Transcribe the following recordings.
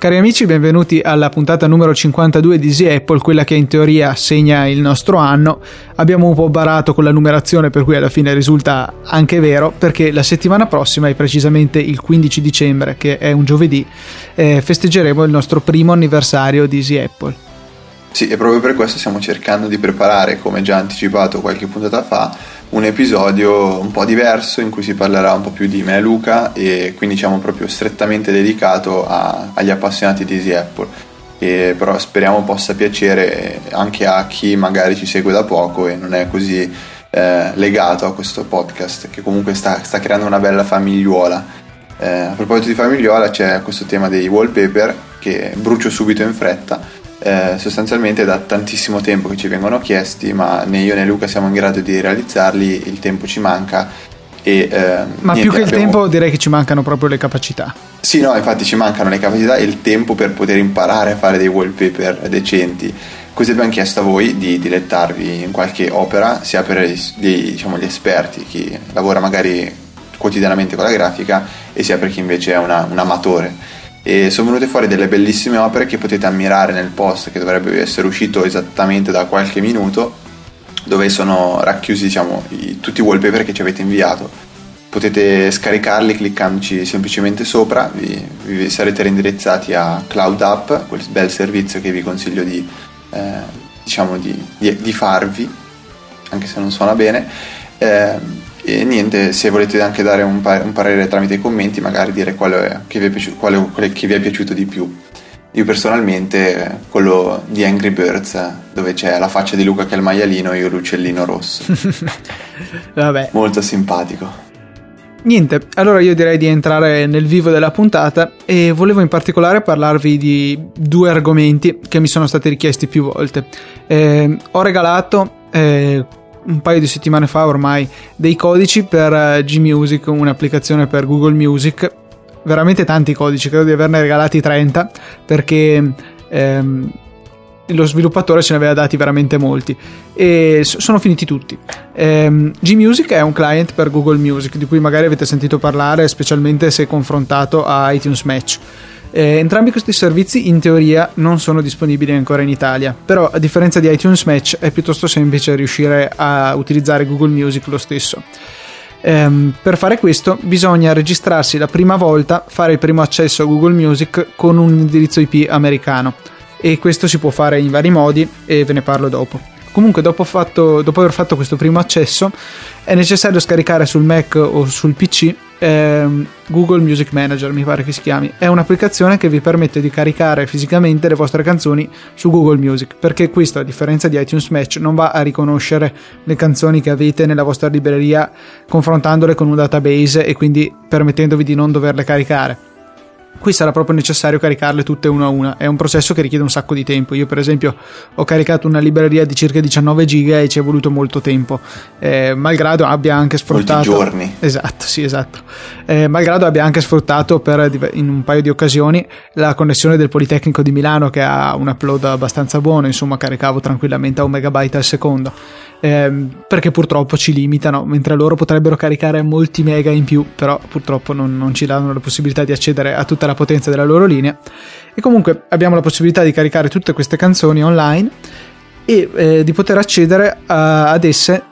Cari amici, benvenuti alla puntata numero 52 di Z Apple, quella che in teoria segna il nostro anno. Abbiamo un po' barato con la numerazione, per cui alla fine risulta anche vero, perché la settimana prossima, è precisamente il 15 dicembre, che è un giovedì, festeggeremo il nostro primo anniversario di Z Apple. Sì, e proprio per questo stiamo cercando di preparare, come già anticipato qualche puntata fa, un episodio un po' diverso in cui si parlerà un po' più di me e Luca, e quindi diciamo proprio strettamente dedicato agli appassionati di Easy Apple, che però speriamo possa piacere anche a chi magari ci segue da poco e non è così legato a questo podcast, che comunque sta creando una bella famigliuola. A proposito di famigliuola, c'è questo tema dei wallpaper che brucio subito in fretta. Sostanzialmente da tantissimo tempo che ci vengono chiesti, ma né io né Luca siamo in grado di realizzarli, il tempo ci manca e, ma niente, più che il tempo direi che ci mancano proprio le capacità. Sì, no, infatti ci mancano le capacità e il tempo per poter imparare a fare dei wallpaper decenti. Così abbiamo chiesto a voi di dilettarvi in qualche opera, sia per gli esperti, chi lavora magari quotidianamente con la grafica, e sia per chi invece è un amatore. E sono venute fuori delle bellissime opere che potete ammirare nel post, che dovrebbe essere uscito esattamente da qualche minuto, dove sono racchiusi tutti i wallpaper che ci avete inviato. Potete scaricarli cliccandoci semplicemente sopra, vi sarete reindirizzati a Cloud App, quel bel servizio che vi consiglio di farvi, anche se non suona bene. E niente, se volete anche dare un parere tramite i commenti, magari dire quale vi è piaciuto di più. Io personalmente quello di Angry Birds, dove c'è la faccia di Luca che è il maialino e io l'uccellino rosso. Vabbè, molto simpatico. Niente, allora io direi di entrare nel vivo della puntata, e volevo in particolare parlarvi di due argomenti che mi sono stati richiesti più volte. Ho regalato un paio di settimane fa ormai dei codici per G-Music, un'applicazione per Google Music, veramente tanti codici, credo di averne regalati 30, perché lo sviluppatore ce ne aveva dati veramente molti e sono finiti tutti. G-Music è un client per Google Music, di cui magari avete sentito parlare, specialmente se confrontato a iTunes Match. Entrambi questi servizi in teoria non sono disponibili ancora in Italia, però a differenza di iTunes Match è piuttosto semplice riuscire a utilizzare Google Music lo stesso. Per fare questo bisogna registrarsi la prima volta, fare il primo accesso a Google Music con un indirizzo IP americano, e questo si può fare in vari modi e ve ne parlo dopo. Comunque dopo aver fatto questo primo accesso è necessario scaricare sul Mac o sul PC Google Music Manager, mi pare che si chiami. È un'applicazione che vi permette di caricare fisicamente le vostre canzoni su Google Music, perché questo, a differenza di iTunes Match, non va a riconoscere le canzoni che avete nella vostra libreria confrontandole con un database e quindi permettendovi di non doverle caricare. Qui sarà proprio necessario caricarle tutte una a una. È un processo che richiede un sacco di tempo. Io per esempio ho caricato una libreria di circa 19 giga e ci è voluto molto tempo, malgrado abbia anche sfruttato molti giorni. Esatto, malgrado abbia anche sfruttato in un paio di occasioni la connessione del Politecnico di Milano, che ha un upload abbastanza buono, insomma caricavo tranquillamente a 1 megabyte al secondo, perché purtroppo ci limitano, mentre loro potrebbero caricare molti mega in più, però purtroppo non ci danno la possibilità di accedere a tutta la potenza della loro linea. E comunque abbiamo la possibilità di caricare tutte queste canzoni online e di poter accedere ad esse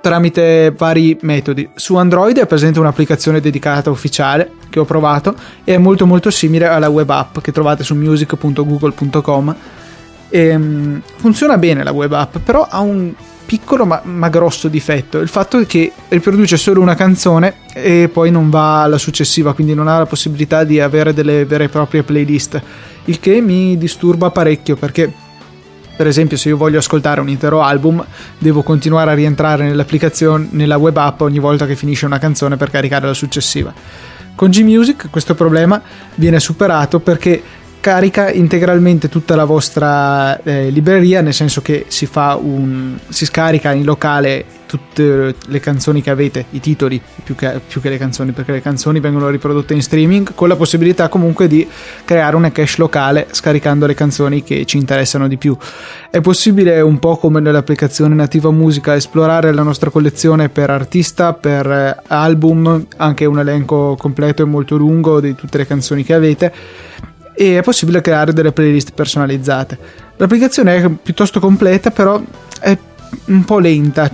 tramite vari metodi. Su Android è presente un'applicazione dedicata ufficiale che ho provato e è molto molto simile alla web app che trovate su music.google.com. Funziona bene la web app, però ha un piccolo ma grosso difetto: il fatto è che riproduce solo una canzone e poi non va alla successiva, quindi non ha la possibilità di avere delle vere e proprie playlist, il che mi disturba parecchio, perché per esempio se io voglio ascoltare un intero album devo continuare a rientrare nell'applicazione, nella web app, ogni volta che finisce una canzone per caricare la successiva. Con G-Music questo problema viene superato perché carica integralmente tutta la vostra libreria, nel senso che si scarica in locale tutte le canzoni che avete, i titoli, più che le canzoni, perché le canzoni vengono riprodotte in streaming, con la possibilità comunque di creare una cache locale scaricando le canzoni che ci interessano di più. È possibile, un po' come nell'applicazione nativa musica, esplorare la nostra collezione per artista, per album, anche un elenco completo e molto lungo di tutte le canzoni che avete, e è possibile creare delle playlist personalizzate. L'applicazione è piuttosto completa, però è un po' lenta,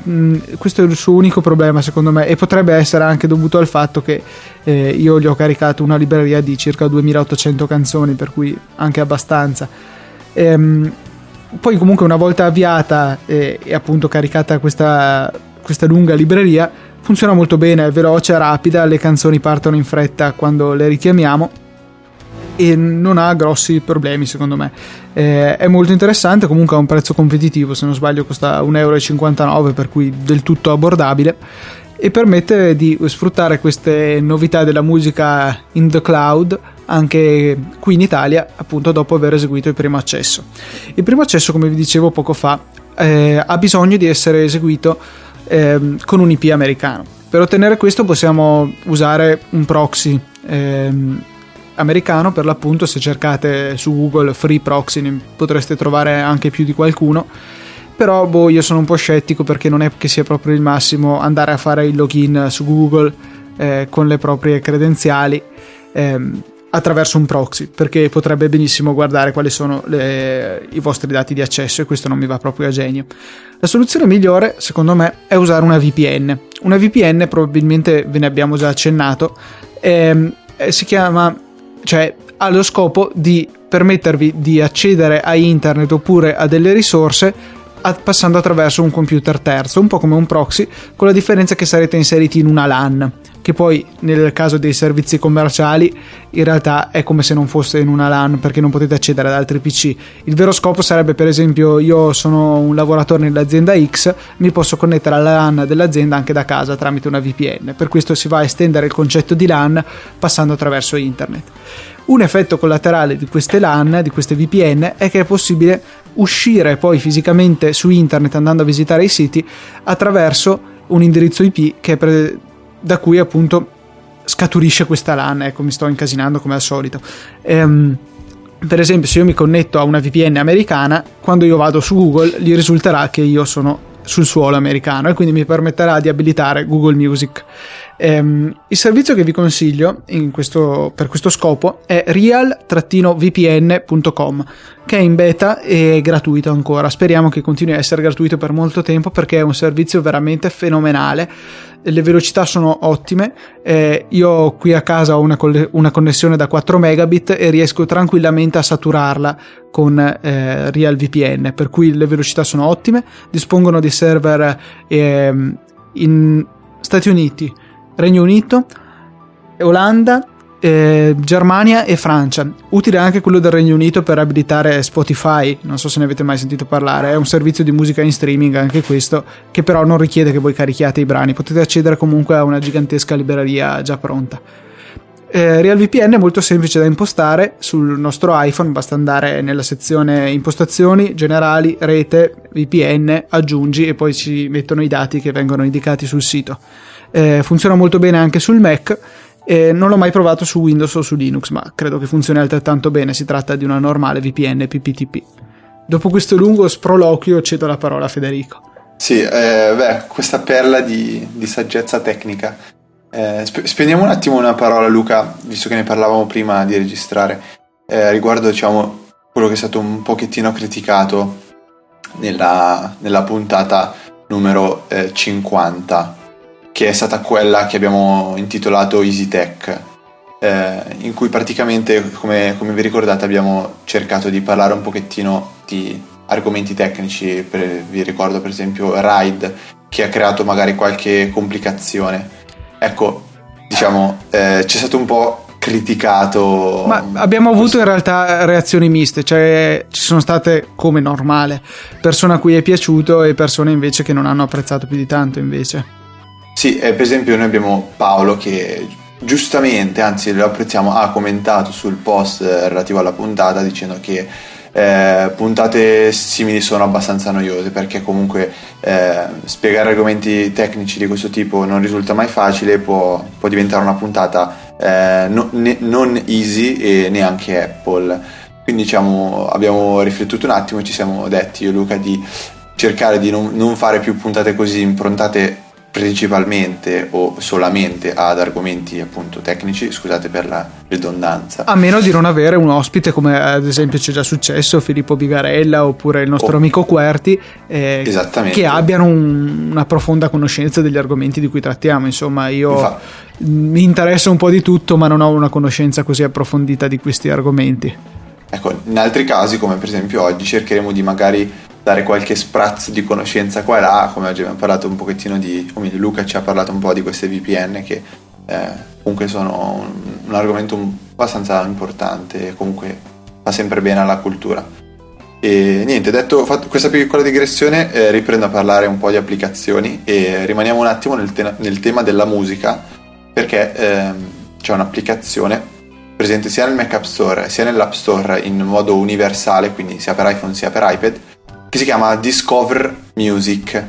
questo è il suo unico problema secondo me, e potrebbe essere anche dovuto al fatto che io gli ho caricato una libreria di circa 2800 canzoni, per cui anche abbastanza. Poi comunque, una volta avviata e appunto caricata questa lunga libreria, funziona molto bene, è veloce, rapida, le canzoni partono in fretta quando le richiamiamo e non ha grossi problemi secondo me. È molto interessante, comunque ha un prezzo competitivo, se non sbaglio costa €1,59, per cui del tutto abbordabile, e permette di sfruttare queste novità della musica in the cloud anche qui in Italia, appunto dopo aver eseguito il primo accesso. Il primo accesso, come vi dicevo poco fa, ha bisogno di essere eseguito con un IP americano. Per ottenere questo possiamo usare un proxy americano, per l'appunto. Se cercate su Google free proxy ne potreste trovare anche più di qualcuno, però io sono un po' scettico, perché non è che sia proprio il massimo andare a fare il login su Google con le proprie credenziali attraverso un proxy, perché potrebbe benissimo guardare quali sono i vostri dati di accesso, e questo non mi va proprio a genio. La soluzione migliore secondo me è usare una VPN. Una VPN, probabilmente ve ne abbiamo già accennato, ha lo scopo di permettervi di accedere a internet oppure a delle risorse passando attraverso un computer terzo, un po' come un proxy, con la differenza che sarete inseriti in una LAN, che poi nel caso dei servizi commerciali in realtà è come se non fosse in una LAN, perché non potete accedere ad altri PC. Il vero scopo sarebbe, per esempio, io sono un lavoratore nell'azienda X, mi posso connettere alla LAN dell'azienda anche da casa tramite una VPN. Per questo si va a estendere il concetto di LAN passando attraverso internet. Un effetto collaterale di queste LAN, di queste VPN, è che è possibile uscire poi fisicamente su internet andando a visitare i siti attraverso un indirizzo IP che da cui appunto scaturisce questa LAN. Ecco, mi sto incasinando come al solito. Per esempio, se io mi connetto a una VPN americana, quando io vado su Google gli risulterà che io sono sul suolo americano, e quindi mi permetterà di abilitare Google Music. Il servizio che vi consiglio per questo scopo è real-vpn.com, che è in beta e è gratuito ancora. Speriamo che continui a essere gratuito per molto tempo, perché è un servizio veramente fenomenale. Le velocità sono ottime, io qui a casa ho una connessione da 4 megabit e riesco tranquillamente a saturarla con RealVPN, per cui le velocità sono ottime. Dispongono di server in Stati Uniti, Regno Unito, Olanda, Germania e Francia. Utile anche quello del Regno Unito per abilitare Spotify, non so se ne avete mai sentito parlare, è un servizio di musica in streaming anche questo, che però non richiede che voi carichiate i brani, potete accedere comunque a una gigantesca libreria già pronta. RealVPN è molto semplice da impostare sul nostro iPhone, basta andare nella sezione impostazioni, generali, rete, VPN, aggiungi, e poi ci mettono i dati che vengono indicati sul sito. Funziona molto bene anche sul Mac. Non l'ho mai provato su Windows o su Linux, ma credo che funzioni altrettanto bene. Si tratta di una normale VPN PPTP. Dopo questo lungo sproloquio cedo la parola a Federico. Sì, questa perla di saggezza tecnica. Spendiamo un attimo una parola, Luca, visto che ne parlavamo prima di registrare, riguardo quello che è stato un pochettino criticato nella puntata numero 50, che è stata quella che abbiamo intitolato Easy Tech, in cui praticamente, come vi ricordate, abbiamo cercato di parlare un pochettino di argomenti tecnici. Vi ricordo per esempio RAID, che ha creato magari qualche complicazione. Ecco, c'è stato un po' criticato. Ma abbiamo avuto in realtà reazioni miste, cioè ci sono state, come normale, persone a cui è piaciuto e persone invece che non hanno apprezzato più di tanto invece. Sì, per esempio noi abbiamo Paolo che giustamente, anzi lo apprezziamo, ha commentato sul post relativo alla puntata dicendo che puntate simili sono abbastanza noiose, perché comunque spiegare argomenti tecnici di questo tipo non risulta mai facile, può diventare una puntata non easy e neanche Apple. Quindi diciamo abbiamo riflettuto un attimo e ci siamo detti, io e Luca, di cercare di non fare più puntate così improntate principalmente o solamente ad argomenti appunto tecnici, scusate per la ridondanza, a meno di non avere un ospite come ad esempio ci è già successo Filippo Bigarella oppure il nostro amico Querti, che abbiano una profonda conoscenza degli argomenti di cui trattiamo. Insomma, io mi interessa un po' di tutto, ma non ho una conoscenza così approfondita di questi argomenti. Ecco, in altri casi, come per esempio oggi, cercheremo di magari dare qualche sprazzo di conoscenza qua e là, come oggi abbiamo parlato un pochettino come Luca ci ha parlato un po' di queste VPN, che comunque sono un argomento abbastanza importante e comunque fa sempre bene alla cultura. E niente, fatto questa piccola digressione, riprendo a parlare un po' di applicazioni e rimaniamo un attimo nel tema della musica, perché c'è un'applicazione presente sia nel Mac App Store sia nell'App Store in modo universale, quindi sia per iPhone sia per iPad, che si chiama Discover Music,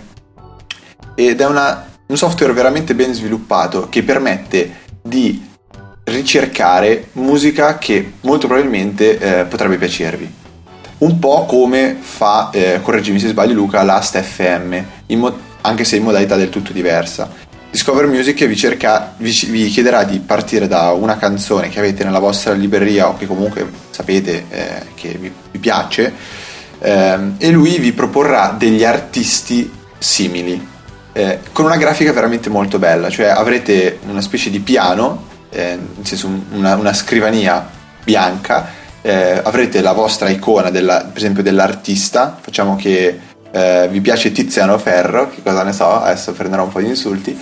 ed è un software veramente ben sviluppato che permette di ricercare musica che molto probabilmente potrebbe piacervi, un po' come fa, correggimi se sbaglio Luca, Last FM, anche se in modalità del tutto diversa. Discover Music vi chiederà di partire da una canzone che avete nella vostra libreria o che comunque sapete che vi piace, e lui vi proporrà degli artisti simili, con una grafica veramente molto bella. Cioè avrete una specie di piano, nel senso una scrivania bianca, avrete la vostra icona per esempio dell'artista. Facciamo che vi piace Tiziano Ferro, che cosa ne so, adesso prenderò un po' di insulti.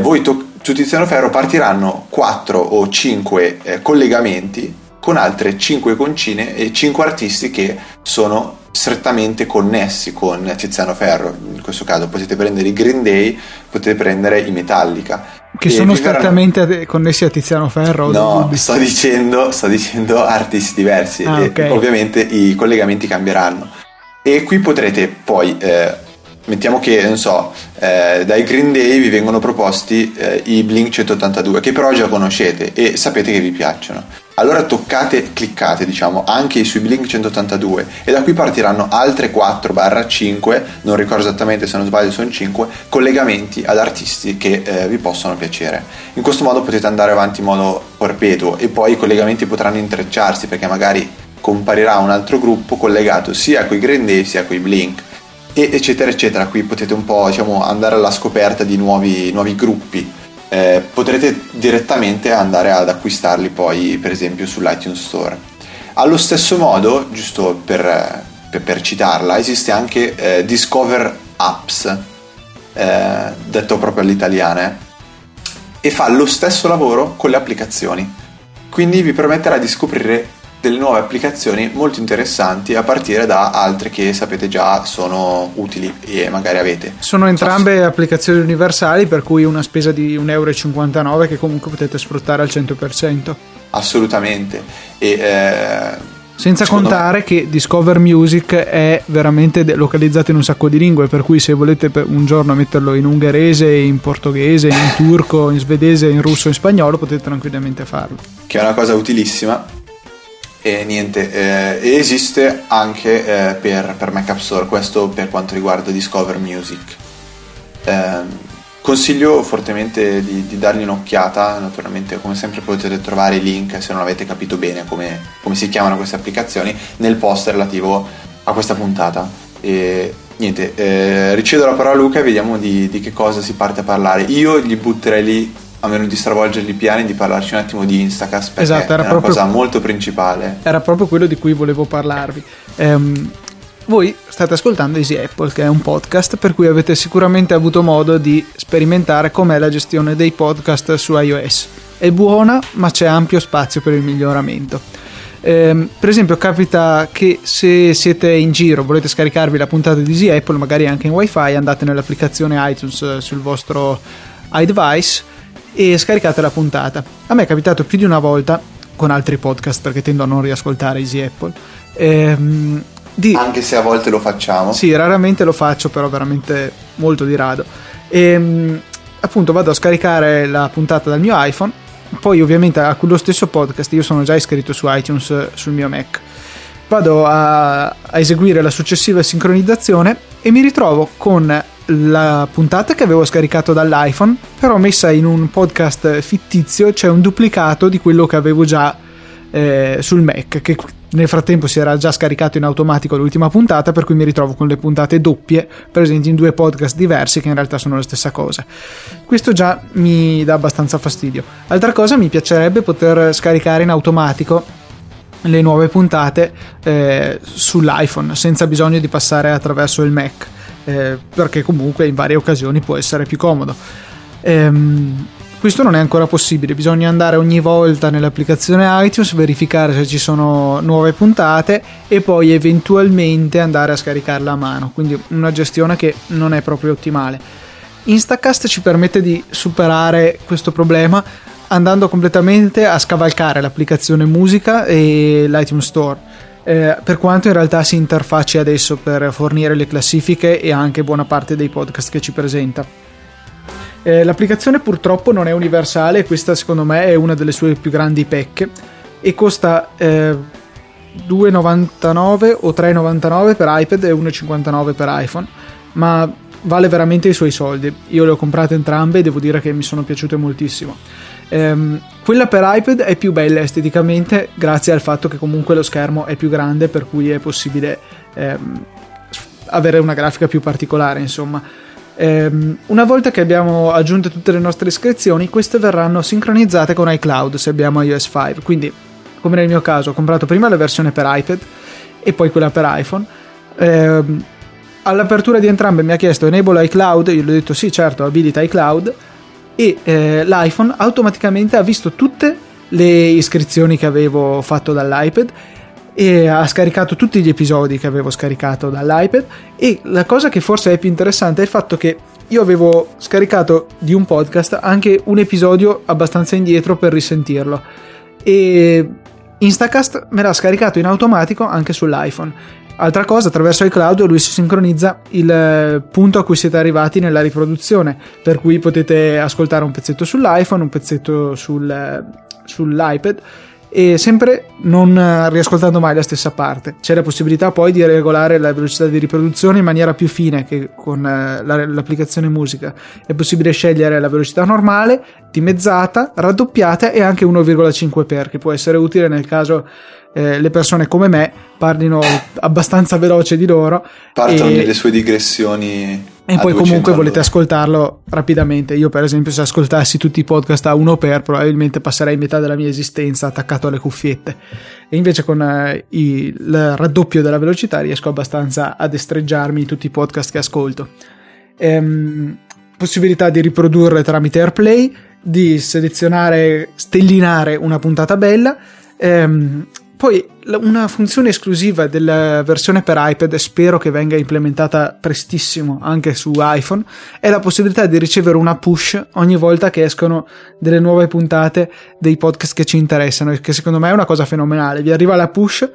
Voi su Tiziano Ferro partiranno 4 o 5 collegamenti con altre 5 iconcine e 5 artisti che sono strettamente connessi con Tiziano Ferro. In questo caso potete prendere i Green Day, potete prendere i Metallica, che sono strettamente connessi a Tiziano Ferro. No, sto dicendo artisti diversi, okay. Ovviamente i collegamenti cambieranno e qui potrete poi mettiamo che, non so, dai Green Day vi vengono proposti i Blink 182, che però già conoscete e sapete che vi piacciono. Allora cliccate diciamo anche sui Blink 182 e da qui partiranno altre 4/5, non ricordo esattamente, se non sbaglio sono 5 collegamenti ad artisti che vi possono piacere. In questo modo potete andare avanti in modo perpetuo e poi i collegamenti potranno intrecciarsi, perché magari comparirà un altro gruppo collegato sia coi Green Day sia coi Blink, eccetera eccetera. Qui potete un po', diciamo, andare alla scoperta di nuovi gruppi, potrete direttamente andare ad acquistarli poi per esempio sull'iTunes Store. Allo stesso modo, giusto per citarla, esiste anche Discover Apps, detto proprio all'italiana, e fa lo stesso lavoro con le applicazioni, quindi vi permetterà di scoprire delle nuove applicazioni molto interessanti a partire da altre che sapete già sono utili e magari avete. Sono entrambe applicazioni universali, per cui una spesa di €1,59 che comunque potete sfruttare al 100%. Assolutamente. Senza contare che Discover Music è veramente localizzato in un sacco di lingue, per cui se volete un giorno metterlo in ungherese, in portoghese, in turco, in svedese, in russo, in spagnolo, potete tranquillamente farlo. Che è una cosa utilissima. E niente, esiste anche per Mac App Store, questo per quanto riguarda Discover Music. Consiglio fortemente di dargli un'occhiata. Naturalmente, come sempre, potete trovare i link, se non avete capito bene come si chiamano queste applicazioni, nel post relativo a questa puntata. E niente, ricevo la parola a Luca e vediamo di che cosa si parte a parlare. Io gli butterei lì, a meno di stravolgerli i piani, di parlarci un attimo di Instacast, perché esatto, era una cosa molto principale, era proprio quello di cui volevo parlarvi. Voi state ascoltando Easy Apple, che è un podcast, per cui avete sicuramente avuto modo di sperimentare com'è la gestione dei podcast su iOS. È buona, ma c'è ampio spazio per il miglioramento. Per esempio capita che se siete in giro, volete scaricarvi la puntata di Easy Apple magari anche in wifi, andate nell'applicazione iTunes sul vostro iDevice e scaricate la puntata. A me è capitato più di una volta, con altri podcast, perché tendo a non riascoltare Easy Apple, Anche se a volte lo facciamo. Sì, raramente lo faccio, però veramente molto di rado. Appunto vado a scaricare la puntata dal mio iPhone, poi ovviamente a quello stesso podcast io sono già iscritto su iTunes sul mio Mac. Vado a eseguire la successiva sincronizzazione e mi ritrovo con la puntata che avevo scaricato dall'iPhone, però messa in un podcast fittizio, cioè un duplicato di quello che avevo già sul Mac, che nel frattempo si era già scaricato in automatico l'ultima puntata, per cui mi ritrovo con le puntate doppie presenti in due podcast diversi che in realtà sono la stessa cosa. Questo già mi dà abbastanza fastidio. Altra cosa, mi piacerebbe poter scaricare in automatico le nuove puntate sull'iPhone senza bisogno di passare attraverso il Mac, perché comunque in varie occasioni può essere più comodo. Questo non è ancora possibile, bisogna andare ogni volta nell'applicazione iTunes, verificare se ci sono nuove puntate e poi eventualmente andare a scaricarla a mano, quindi una gestione che non è proprio ottimale. Instacast ci permette di superare questo problema andando completamente a scavalcare l'applicazione musica e l'iTunes Store, per quanto in realtà si interfacci adesso per fornire le classifiche e anche buona parte dei podcast che ci presenta. L'applicazione purtroppo non è universale, questa secondo me è una delle sue più grandi pecche, e costa €2,99 o €3,99 per iPad e €1,59 per iPhone, ma vale veramente i suoi soldi. Io le ho comprate entrambe e devo dire che mi sono piaciute moltissimo. Quella per iPad è più bella esteticamente, grazie al fatto che comunque lo schermo è più grande, per cui è possibile avere una grafica più particolare, insomma. Una volta che abbiamo aggiunto tutte le nostre iscrizioni, queste verranno sincronizzate con iCloud se abbiamo iOS 5, quindi come nel mio caso ho comprato prima la versione per iPad e poi quella per iPhone. All'apertura di entrambe mi ha chiesto enable iCloud, io gli ho detto sì certo, abilita iCloud, e l'iPhone automaticamente ha visto tutte le iscrizioni che avevo fatto dall'iPad e ha scaricato tutti gli episodi che avevo scaricato dall'iPad. E la cosa che forse è più interessante è il fatto che io avevo scaricato di un podcast anche un episodio abbastanza indietro per risentirlo, e Instacast me l'ha scaricato in automatico anche sull'iPhone. Altra cosa, attraverso iCloud lui si sincronizza il punto a cui siete arrivati nella riproduzione, per cui potete ascoltare un pezzetto sull'iPhone, un pezzetto sull'iPad, e sempre non riascoltando mai la stessa parte. C'è la possibilità poi di regolare la velocità di riproduzione in maniera più fine che con l'applicazione musica. È possibile scegliere la velocità normale, dimezzata, raddoppiata e anche 1,5x, che può essere utile nel caso le persone come me parlino abbastanza veloce di loro, partono delle sue digressioni e poi comunque volete ascoltarlo rapidamente. Io per esempio, se ascoltassi tutti i podcast a 1x, probabilmente passerei metà della mia esistenza attaccato alle cuffiette, e invece con il raddoppio della velocità riesco abbastanza a destreggiarmi in tutti i podcast che ascolto. Possibilità di riprodurre tramite AirPlay, di selezionare, stellinare una puntata bella. Poi una funzione esclusiva della versione per iPad, e spero che venga implementata prestissimo anche su iPhone, è la possibilità di ricevere una push ogni volta che escono delle nuove puntate dei podcast che ci interessano, che secondo me è una cosa fenomenale. Vi arriva la push,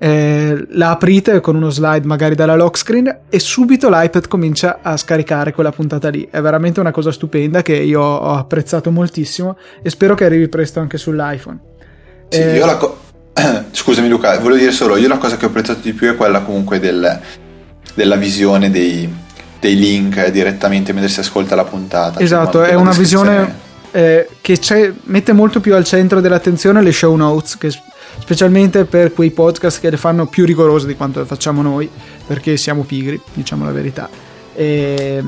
la aprite con uno slide magari dalla lock screen e subito l'iPad comincia a scaricare quella puntata lì. È veramente una cosa stupenda che io ho apprezzato moltissimo e spero che arrivi presto anche sull'iPhone. Sì, scusami Luca, volevo dire solo, io la cosa che ho apprezzato di più è quella comunque della visione dei link direttamente mentre si ascolta la puntata. Esatto, cioè, è una visione che mette molto più al centro dell'attenzione le show notes, che specialmente per quei podcast che le fanno più rigorose di quanto le facciamo noi, perché siamo pigri, diciamo la verità. C'è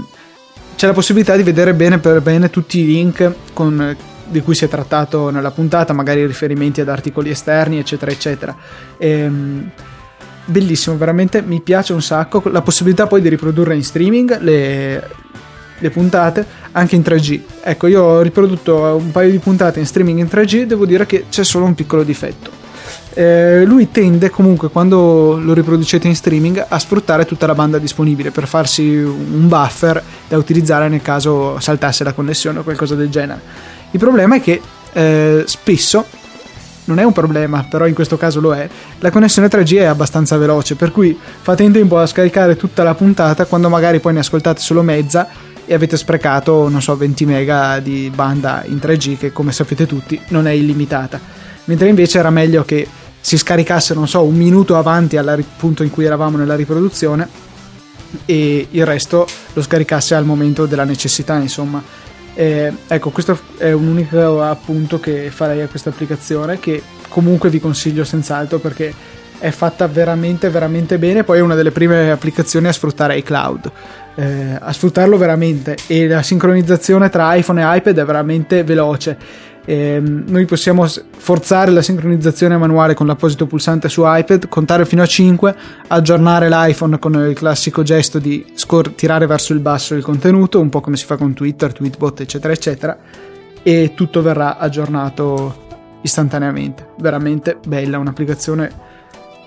la possibilità di vedere bene per bene tutti i link di cui si è trattato nella puntata, magari riferimenti ad articoli esterni eccetera eccetera. Bellissimo, veramente mi piace un sacco. La possibilità poi di riprodurre in streaming le puntate anche in 3G. ecco, io ho riprodotto un paio di puntate in streaming in 3G, devo dire che c'è solo un piccolo difetto. Lui tende comunque, quando lo riproducete in streaming, a sfruttare tutta la banda disponibile per farsi un buffer da utilizzare nel caso saltasse la connessione o qualcosa del genere. Il problema è che spesso non è un problema, però in questo caso lo è, la connessione 3G è abbastanza veloce, per cui fate in tempo a scaricare tutta la puntata quando magari poi ne ascoltate solo mezza e avete sprecato, non so, 20 mega di banda in 3G che, come sapete tutti, non è illimitata. Mentre invece era meglio che si scaricasse, non so, un minuto avanti al punto in cui eravamo nella riproduzione e il resto lo scaricasse al momento della necessità, insomma. Ecco, questo è un unico appunto che farei a questa applicazione, che comunque vi consiglio senz'altro perché è fatta veramente veramente bene. Poi è una delle prime applicazioni a sfruttare iCloud, a sfruttarlo veramente, e la sincronizzazione tra iPhone e iPad è veramente veloce. Noi possiamo forzare la sincronizzazione manuale con l'apposito pulsante su iPad, contare fino a 5, aggiornare l'iPhone con il classico gesto di tirare verso il basso il contenuto, un po' come si fa con Twitter, Tweetbot eccetera eccetera, e tutto verrà aggiornato istantaneamente. Veramente bella, un'applicazione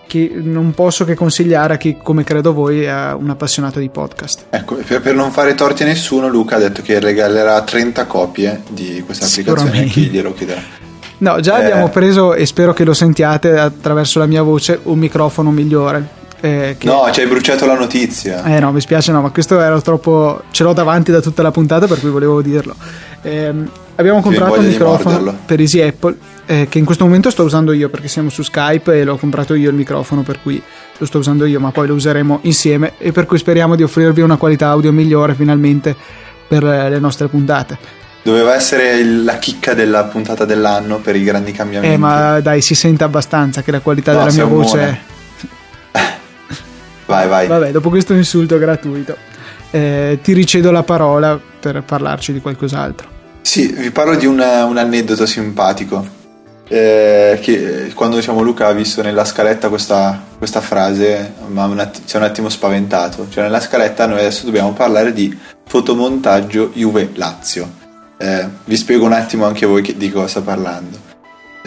che non posso che consigliare a chi, come credo voi, è un appassionato di podcast. Ecco, per non fare torti a nessuno, Luca ha detto che regalerà 30 copie di questa applicazione a chi glielo chiederà. No, già abbiamo preso, e spero che lo sentiate attraverso la mia voce, un microfono migliore. No, ci hai bruciato la notizia. No, mi spiace, no, ma questo era troppo, ce l'ho davanti da tutta la puntata, per cui volevo dirlo. Abbiamo comprato un microfono per Easy Apple, che in questo momento sto usando io perché siamo su Skype e l'ho comprato io il microfono, per cui lo sto usando io, ma poi lo useremo insieme, e per cui speriamo di offrirvi una qualità audio migliore finalmente per le nostre puntate. Doveva essere la chicca della puntata dell'anno per i grandi cambiamenti. Ma dai, si sente abbastanza che la qualità della mia voce è... Vai. Vabbè, dopo questo insulto gratuito, ti ricedo la parola per parlarci di qualcos'altro. Sì, vi parlo di un aneddoto simpatico, che quando, diciamo, Luca ha visto nella scaletta questa frase ci ha un attimo spaventato. Cioè, nella scaletta noi adesso dobbiamo parlare di fotomontaggio Juve-Lazio. Vi spiego un attimo anche voi di cosa sto parlando.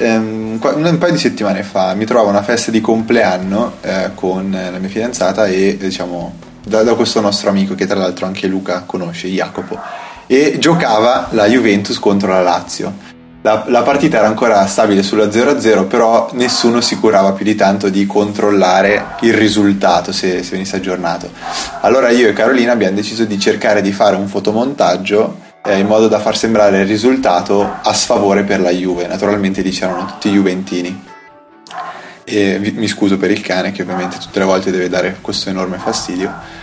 Un paio di settimane fa mi trovavo a una festa di compleanno con la mia fidanzata e, diciamo, da questo nostro amico che tra l'altro anche Luca conosce, Jacopo, e giocava la Juventus contro la Lazio. La partita era ancora stabile sulla 0-0, però nessuno si curava più di tanto di controllare il risultato se venisse aggiornato. Allora io e Carolina abbiamo deciso di cercare di fare un fotomontaggio in modo da far sembrare il risultato a sfavore per la Juve. Naturalmente lì c'erano tutti i juventini, e mi scuso per il cane che ovviamente tutte le volte deve dare questo enorme fastidio.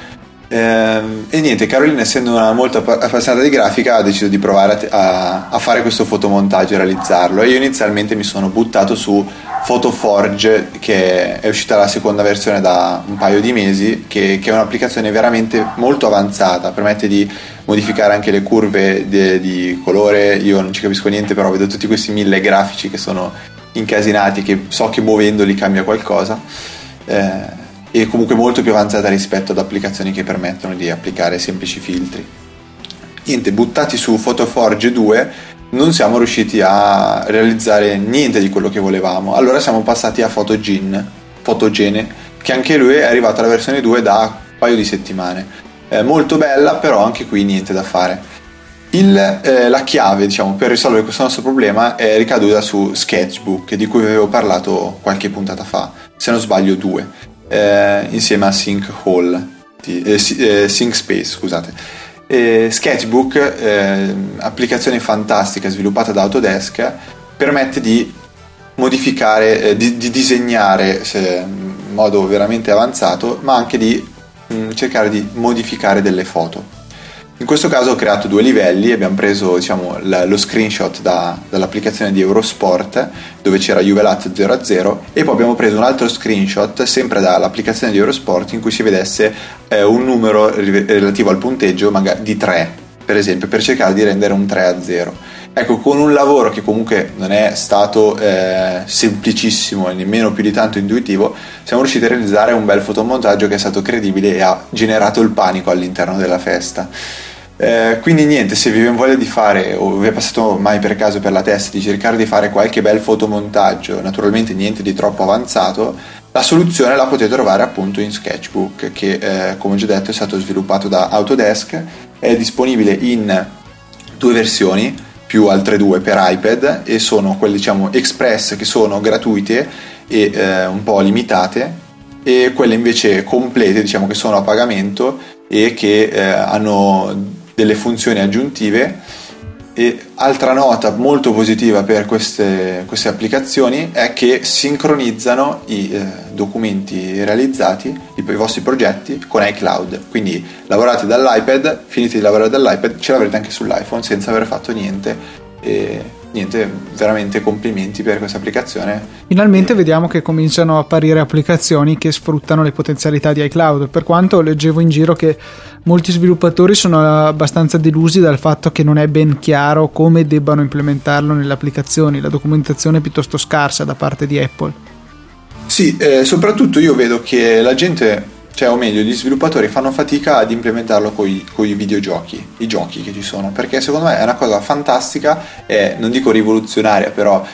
E niente, Carolina, essendo una molto appassionata di grafica, ha deciso di provare a fare questo fotomontaggio e realizzarlo, e io inizialmente mi sono buttato su PhotoForge, che è uscita la seconda versione da un paio di mesi, che è un'applicazione veramente molto avanzata, permette di modificare anche le curve di colore. Io non ci capisco niente, però vedo tutti questi 1000 grafici che sono incasinati, che so che muovendoli cambia qualcosa, e comunque molto più avanzata rispetto ad applicazioni che permettono di applicare semplici filtri. Niente, buttati su PhotoForge 2 non siamo riusciti a realizzare niente di quello che volevamo, allora siamo passati a Photogene, che anche lui è arrivato alla versione 2 da un paio di settimane. Molto bella, però anche qui niente da fare. La chiave, diciamo, per risolvere questo nostro problema è ricaduta su Sketchbook, di cui avevo parlato qualche puntata fa, se non sbaglio 2, insieme a Sync Space, scusate. Sketchbook, applicazione fantastica sviluppata da Autodesk, permette di modificare, di disegnare in modo veramente avanzato, ma anche di cercare di modificare delle foto. In questo caso ho creato 2 livelli, abbiamo preso, diciamo, lo screenshot dall'applicazione di Eurosport dove c'era Juve-Lazio 0-0, e poi abbiamo preso un altro screenshot sempre dall'applicazione di Eurosport in cui si vedesse un numero relativo al punteggio, magari di 3 per esempio, per cercare di rendere un 3-0. Ecco, con un lavoro che comunque non è stato semplicissimo e nemmeno più di tanto intuitivo, siamo riusciti a realizzare un bel fotomontaggio che è stato credibile e ha generato il panico all'interno della festa. Quindi niente, se vi viene voglia di fare, o vi è passato mai per caso per la testa di cercare di fare qualche bel fotomontaggio, naturalmente niente di troppo avanzato, la soluzione la potete trovare appunto in Sketchbook, che come ho già detto è stato sviluppato da Autodesk, è disponibile in 2 versioni. più altre due per iPad, e sono quelle diciamo express, che sono gratuite e un po' limitate, e quelle invece complete, diciamo, che sono a pagamento e che hanno delle funzioni aggiuntive. E altra nota molto positiva per queste applicazioni è che sincronizzano i documenti realizzati, i vostri progetti, con iCloud. Quindi lavorate dall'iPad, finite di lavorare dall'iPad, ce l'avrete anche sull'iPhone senza aver fatto niente. Niente, veramente complimenti per questa applicazione. Finalmente vediamo che cominciano a apparire applicazioni che sfruttano le potenzialità di iCloud, per quanto leggevo in giro che molti sviluppatori sono abbastanza delusi dal fatto che non è ben chiaro come debbano implementarlo nelle applicazioni. La documentazione è piuttosto scarsa da parte di Apple. Sì, soprattutto io vedo che la gente, cioè, o meglio, gli sviluppatori fanno fatica ad implementarlo coi videogiochi, i giochi che ci sono, perché secondo me è una cosa fantastica, non dico rivoluzionaria, però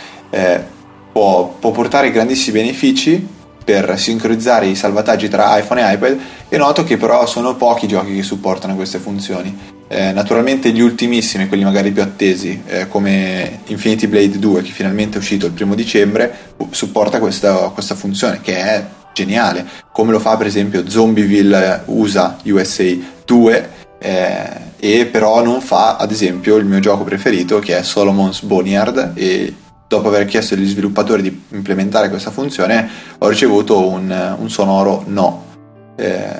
può portare grandissimi benefici per sincronizzare i salvataggi tra iPhone e iPad, e noto che però sono pochi giochi che supportano queste funzioni. Naturalmente gli ultimissimi, quelli magari più attesi, come Infinity Blade 2, che finalmente è uscito il 1 dicembre, supporta questa funzione, che è geniale, come lo fa per esempio Zombieville USA 2, e però non fa ad esempio il mio gioco preferito, che è Solomon's Boneyard, e dopo aver chiesto agli sviluppatori di implementare questa funzione ho ricevuto un sonoro no,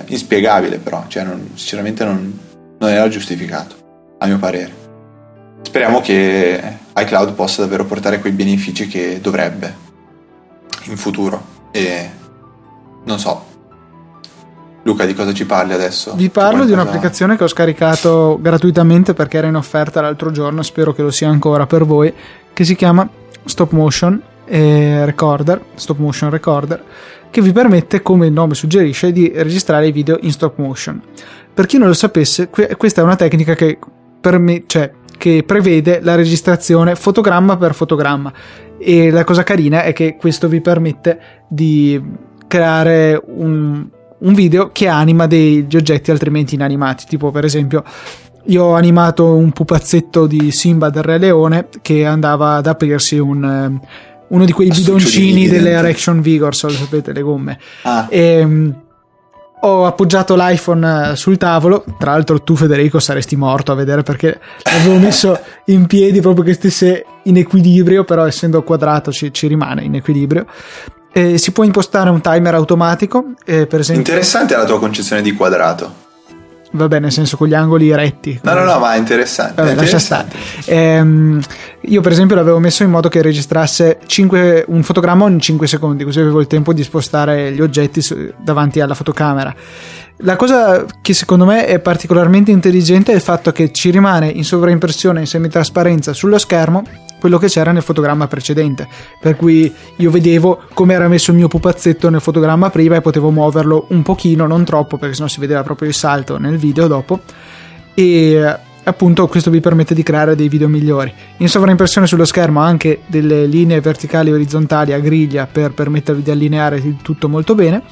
inspiegabile, però, cioè, sinceramente non era giustificato a mio parere. Speriamo che iCloud possa davvero portare quei benefici che dovrebbe in futuro. E non so, Luca, di cosa ci parli adesso? Vi parlo di un'applicazione che ho scaricato gratuitamente perché era in offerta l'altro giorno, spero che lo sia ancora per voi, che si chiama Stop Motion Recorder, che vi permette, come il nome suggerisce, di registrare i video in stop motion. Per chi non lo sapesse, questa è una tecnica che che prevede la registrazione fotogramma per fotogramma, e la cosa carina è che questo vi permette di creare un video che anima degli oggetti altrimenti inanimati. Tipo, per esempio, io ho animato un pupazzetto di Simba del Re Leone che andava ad aprirsi uno di quei bidoncini delle Action Vigor, sapete, le gomme. Ho appoggiato l'iPhone sul tavolo, tra l'altro tu, Federico, saresti morto a vedere perché l'avevo messo in piedi proprio che stesse in equilibrio, però essendo quadrato ci rimane in equilibrio. Si può impostare un timer automatico, per esempio. Interessante la tua concezione di quadrato. Vabbè, nel senso, con gli angoli retti. No, ma è interessante. Vabbè, lascia stare. Io per esempio l'avevo messo in modo che registrasse un fotogramma ogni 5 secondi, così avevo il tempo di spostare gli oggetti davanti alla fotocamera. La cosa che secondo me è particolarmente intelligente è il fatto che ci rimane in sovraimpressione, in semitrasparenza sullo schermo, quello che c'era nel fotogramma precedente, per cui io vedevo come era messo il mio pupazzetto nel fotogramma prima e potevo muoverlo un pochino, non troppo, perché sennò si vedeva proprio il salto nel video dopo, e appunto questo vi permette di creare dei video migliori. In sovraimpressione sullo schermo anche delle linee verticali e orizzontali a griglia per permettervi di allineare il tutto molto bene,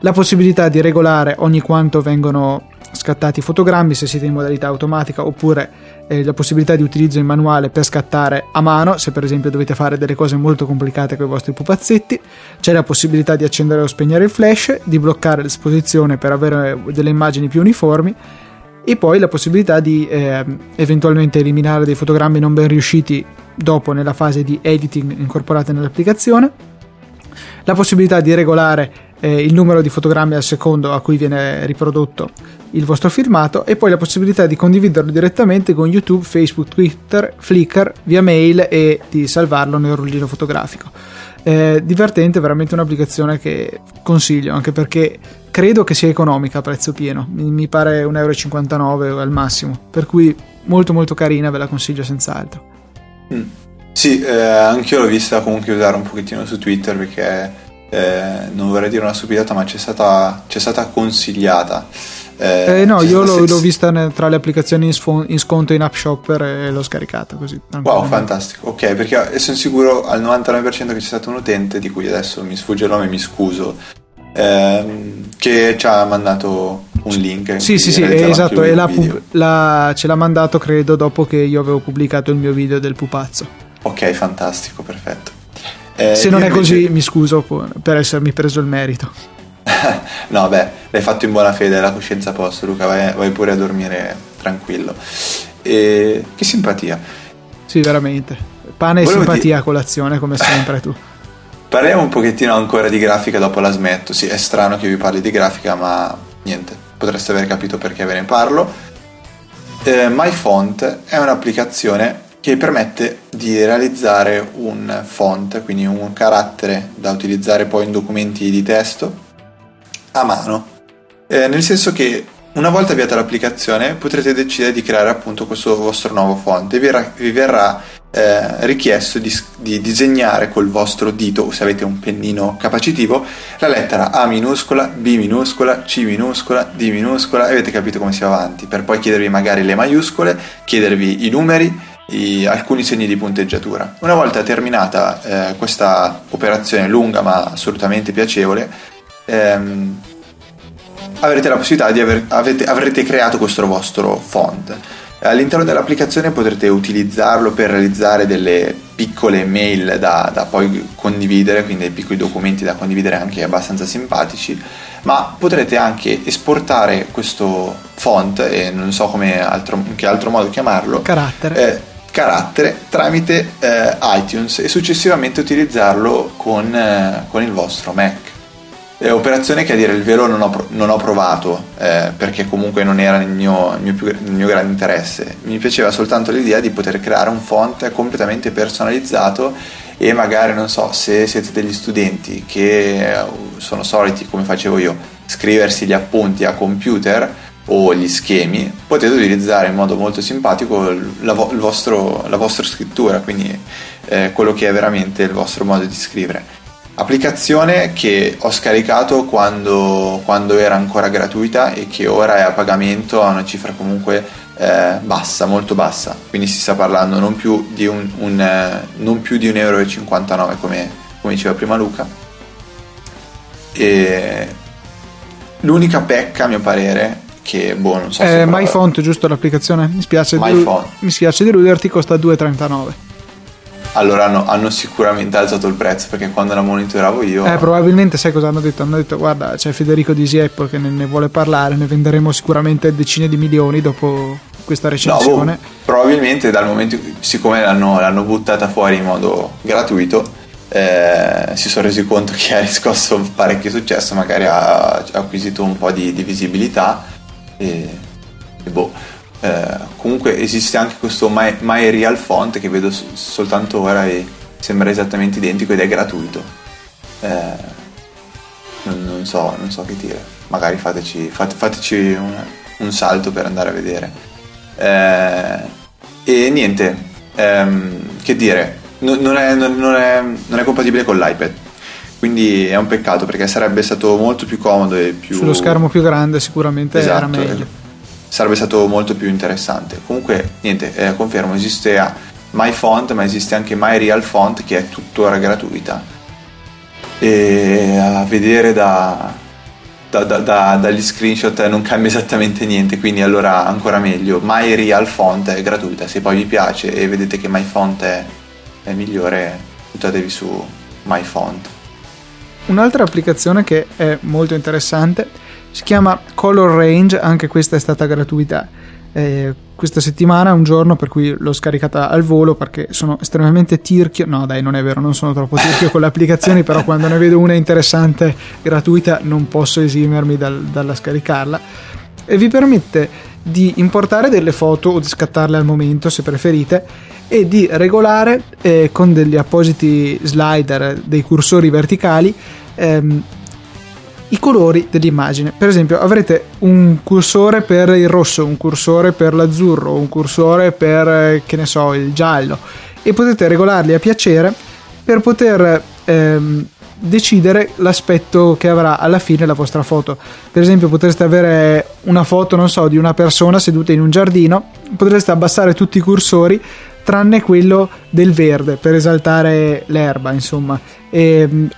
la possibilità di regolare ogni quanto vengono scattati i fotogrammi se siete in modalità automatica, oppure la possibilità di utilizzo in manuale per scattare a mano se per esempio dovete fare delle cose molto complicate con i vostri pupazzetti. C'è la possibilità di accendere o spegnere il flash, di bloccare l'esposizione per avere delle immagini più uniformi, e poi la possibilità di eventualmente eliminare dei fotogrammi non ben riusciti dopo nella fase di editing incorporata nell'applicazione, la possibilità di regolare il numero di fotogrammi al secondo a cui viene riprodotto il vostro filmato, e poi la possibilità di condividerlo direttamente con YouTube, Facebook, Twitter, Flickr, via mail, e di salvarlo nel rullino fotografico. Divertente, veramente un'applicazione che consiglio, anche perché credo che sia economica a prezzo pieno, mi pare €1,59 al massimo, per cui molto molto carina, ve la consiglio senz'altro. Sì, anch'io l'ho vista comunque usare un pochettino su Twitter, perché non vorrei dire una stupidata, ma c'è stata consigliata. No, io l'ho vista tra le applicazioni in sconto in App Shopper e l'ho scaricata così. Wow, fantastico. Ok, perché sono sicuro al 99% che c'è stato un utente, di cui adesso mi sfugge il nome, mi scuso, che ci ha mandato un link. Sì, esatto, e ce l'ha mandato credo dopo che io avevo pubblicato il mio video del pupazzo. Ok, fantastico, perfetto. Se non è invece... così mi scuso per essermi preso il merito. No, beh, l'hai fatto in buona fede, la coscienza a posto, Luca, vai pure a dormire tranquillo. Che simpatia. Sì, veramente. Pane e simpatia a colazione, come sempre tu. Parliamo un pochettino ancora di grafica, dopo la smetto. Sì, è strano che vi parli di grafica, ma niente, potreste aver capito perché ve ne parlo. MyFont è un'applicazione che permette di realizzare un font, quindi un carattere da utilizzare poi in documenti di testo, a mano. Nel senso che una volta avviata l'applicazione potrete decidere di creare appunto questo vostro nuovo font e vi verrà richiesto di disegnare col vostro dito, se avete un pennino capacitivo, la lettera A minuscola, B minuscola, C minuscola, D minuscola, e avete capito come si va avanti, per poi chiedervi magari le maiuscole, chiedervi i numeri, alcuni segni di punteggiatura. Una volta terminata questa operazione lunga ma assolutamente piacevole, avrete la possibilità di avrete creato questo vostro font. All'interno dell'applicazione potrete utilizzarlo per realizzare delle piccole mail da poi condividere, quindi dei piccoli documenti da condividere anche abbastanza simpatici, ma potrete anche esportare questo font, e non so in che altro modo chiamarlo, carattere tramite iTunes, e successivamente utilizzarlo con il vostro Mac. Operazione che, a dire il vero, non ho provato, perché comunque non era il mio grande interesse. Mi piaceva soltanto l'idea di poter creare un font completamente personalizzato, e magari, non so, se siete degli studenti che sono soliti, come facevo io, scriversi gli appunti a computer o gli schemi, potete utilizzare in modo molto simpatico la vostra scrittura, quindi quello che è veramente il vostro modo di scrivere. Applicazione che ho scaricato quando era ancora gratuita e che ora è a pagamento a una cifra comunque bassa, molto bassa, quindi si sta parlando non più di €1,59 come diceva prima Luca. E l'unica pecca, a mio parere, che non so se MyFont, giusto l'applicazione? Mi spiace deluderti, costa €2,39. Allora hanno sicuramente alzato il prezzo, perché quando la monitoravo io... probabilmente sai cosa hanno detto? Hanno detto: guarda, c'è Federico di Easy Apple che ne vuole parlare, ne venderemo sicuramente decine di milioni dopo questa recensione. No, probabilmente dal momento, siccome l'hanno buttata fuori in modo gratuito, si sono resi conto che ha riscosso parecchio successo, magari ha acquisito un po' di visibilità e boh... comunque esiste anche questo MyRealFont che vedo soltanto ora e sembra esattamente identico ed è gratuito. Non so che dire, magari fateci un salto per andare a vedere. E niente, che dire, non è compatibile con l'iPad, quindi è un peccato, perché sarebbe stato molto più comodo e più... sullo schermo più grande sicuramente, esatto, era meglio, sarebbe stato molto più interessante. Comunque niente, confermo, esiste MyFont, ma esiste anche MyRealFont, che è tuttora gratuita, e a vedere dagli screenshot non cambia esattamente niente, quindi allora ancora meglio. MyRealFont è gratuita, se poi vi piace e vedete che MyFont è migliore, buttatevi su MyFont. Un'altra applicazione che è molto interessante si chiama Color Range, anche questa è stata gratuita questa settimana, un giorno, per cui l'ho scaricata al volo perché sono estremamente tirchio. No dai, non è vero, non sono troppo tirchio con le applicazioni, però quando ne vedo una interessante gratuita non posso esimermi dalla scaricarla. E vi permette di importare delle foto o di scattarle al momento se preferite, e di regolare con degli appositi slider, dei cursori verticali, i colori dell'immagine. Per esempio, avrete un cursore per il rosso, un cursore per l'azzurro, un cursore per, che ne so, il giallo, e potete regolarli a piacere per poter decidere l'aspetto che avrà alla fine la vostra foto. Per esempio, potreste avere una foto, non so, di una persona seduta in un giardino, potreste abbassare tutti i cursori tranne quello del verde per esaltare l'erba, insomma.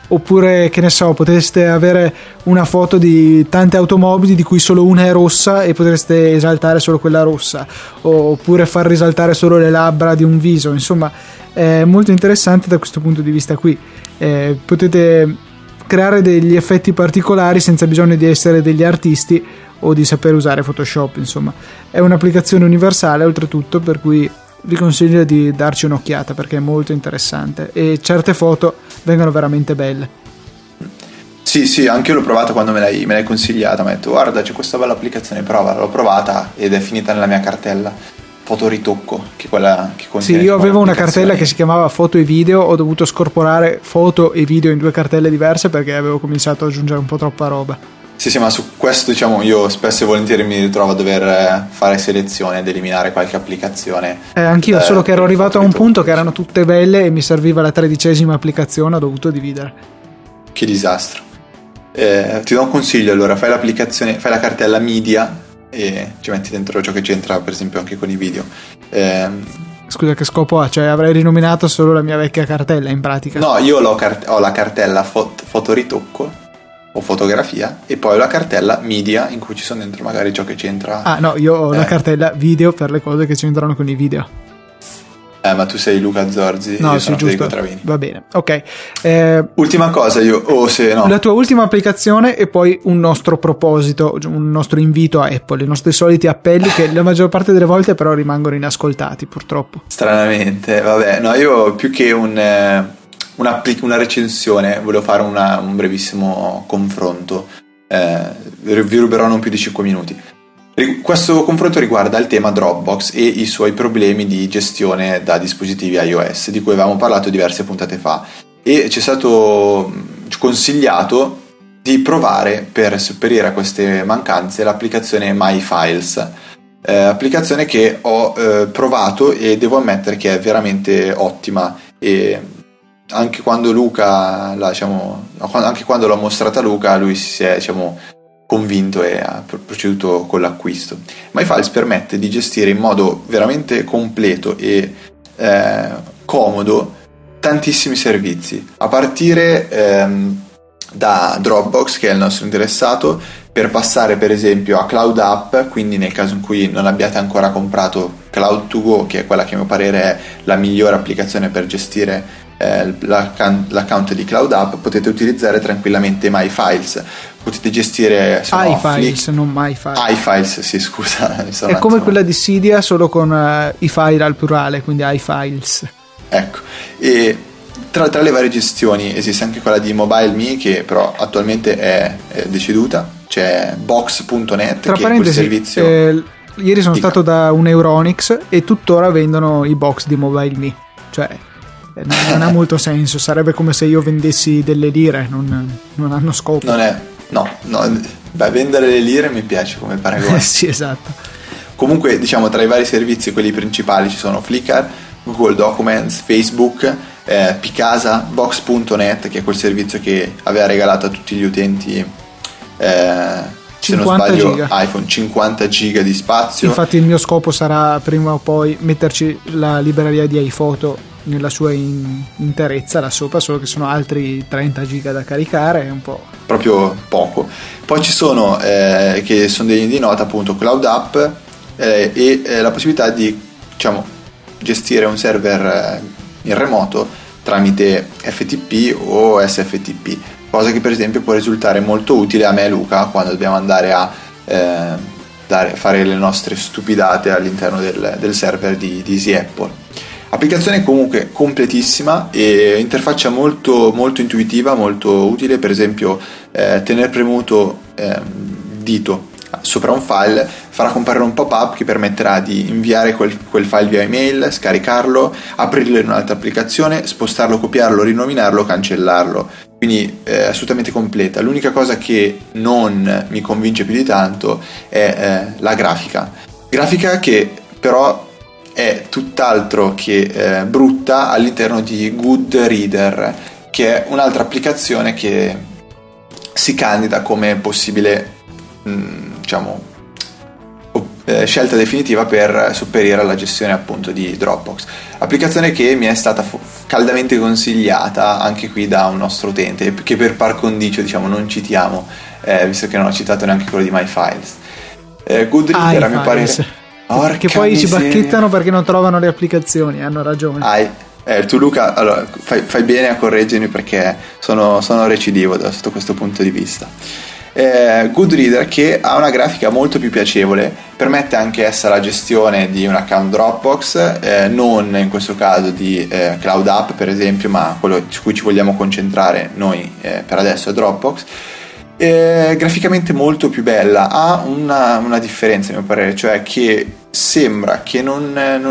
Oppure, che ne so, potreste avere una foto di tante automobili di cui solo una è rossa e potreste esaltare solo quella rossa, oppure far risaltare solo le labbra di un viso, insomma è molto interessante da questo punto di vista qui. Potete creare degli effetti particolari senza bisogno di essere degli artisti o di saper usare Photoshop, insomma è un'applicazione universale oltretutto, per cui vi consiglio di darci un'occhiata perché è molto interessante e certe foto vengono veramente belle. Sì, anche io l'ho provata quando me l'hai consigliata, mi ha detto guarda c'è questa bella applicazione, prova. L'ho provata ed è finita nella mia cartella fotoritocco, che è quella che contiene. Sì, io avevo una cartella che si chiamava foto e video, ho dovuto scorporare foto e video in 2 cartelle diverse perché avevo cominciato ad aggiungere un po' troppa roba. Sì, ma su questo diciamo io spesso e volentieri mi ritrovo a dover fare selezione ed eliminare qualche applicazione. Anch'io, solo che ero arrivato a un punto che erano tutte belle e mi serviva la 13ª applicazione, ho dovuto dividere. Che disastro. Ti do un consiglio allora, fai l'applicazione, fai la cartella media e ci metti dentro ciò che c'entra, per esempio anche con i video. Scusa, che scopo ha? Cioè avrei rinominato solo la mia vecchia cartella in pratica? No, io ho la cartella fotoritocco o fotografia e poi ho la cartella media in cui ci sono dentro magari ciò che c'entra. Ah no, io ho la cartella video per le cose che c'entrano con i video. Ma tu sei Luca Zorzi, no, io sono Federico Travini. Va bene, ok. Ultima cosa io, se no. La tua ultima applicazione e poi un nostro proposito, un nostro invito a Apple, i nostri soliti appelli che la maggior parte delle volte però rimangono inascoltati purtroppo. Stranamente, vabbè, no io più che una recensione, volevo fare un brevissimo confronto, vi ruberò non più di 5 minuti. Questo confronto riguarda il tema Dropbox e i suoi problemi di gestione da dispositivi iOS, di cui avevamo parlato diverse puntate fa, e ci è stato consigliato di provare, per sopperire a queste mancanze, l'applicazione MyFiles, applicazione che ho provato e devo ammettere che è veramente ottima. E anche quando Luca l'ha mostrata Luca, lui si è convinto e ha proceduto con l'acquisto. MyFiles permette di gestire in modo veramente completo e comodo tantissimi servizi, a partire da Dropbox, che è il nostro interessato, per passare per esempio a Cloud App, quindi nel caso in cui non abbiate ancora comprato Cloud2Go, che è quella che a mio parere è la migliore applicazione per gestire l'account di Cloud App, potete utilizzare tranquillamente MyFiles. Potete gestire iFiles, non MyFiles. iFiles, sì, scusa. È come quella di Cydia, solo con i file al plurale, quindi iFiles. Ecco, e tra le varie gestioni esiste anche quella di MobileMe, che però attualmente è deceduta. C'è Box.net, tra che è quel servizio. Ieri sono stato da un Euronics e tuttora vendono i box di MobileMe, cioè non ha molto senso, sarebbe come se io vendessi delle lire, non hanno scopo. Non è, no, beh, vendere le lire mi piace come paragone. Sì, esatto. Comunque, diciamo, tra i vari servizi, quelli principali ci sono Flickr, Google Documents, Facebook, Picasa, Box.net, che è quel servizio che aveva regalato a tutti gli utenti, se non sbaglio, iPhone 50 giga di spazio. Infatti il mio scopo sarà prima o poi metterci la libreria di iPhoto nella sua interezza là sopra, solo che sono altri 30 giga da caricare, è un po' proprio poco. Poi ci sono che sono degni di nota, appunto, Cloud App e la possibilità di gestire un server in remoto tramite FTP o SFTP, cosa che per esempio può risultare molto utile a me e Luca quando dobbiamo andare a fare le nostre stupidate all'interno del server di Easy Apple. Applicazione comunque completissima e interfaccia molto, molto intuitiva, molto utile. Per esempio tenere premuto dito sopra un file farà comparire un pop-up che permetterà di inviare quel file via email, scaricarlo, aprirlo in un'altra applicazione, spostarlo, copiarlo, rinominarlo, cancellarlo. Quindi è assolutamente completa. L'unica cosa che non mi convince più di tanto è la grafica, che però è tutt'altro che brutta all'interno di GoodReader, che è un'altra applicazione che si candida come possibile scelta definitiva per sopperire alla gestione appunto di Dropbox, applicazione che mi è stata caldamente consigliata anche qui da un nostro utente che per par condicio diciamo non citiamo, visto che non ho citato neanche quello di MyFiles. GoodReader a mio parere, perché poi ci bacchettano perché non trovano le applicazioni, hanno ragione. Tu Luca, allora, fai bene a correggermi perché sono recidivo sotto questo punto di vista. GoodReader, che ha una grafica molto più piacevole, permette anche essa la gestione di un account Dropbox, non in questo caso di Cloud App per esempio, ma quello su cui ci vogliamo concentrare noi per adesso è Dropbox. Graficamente molto più bella, ha una differenza a mio parere, cioè che sembra che non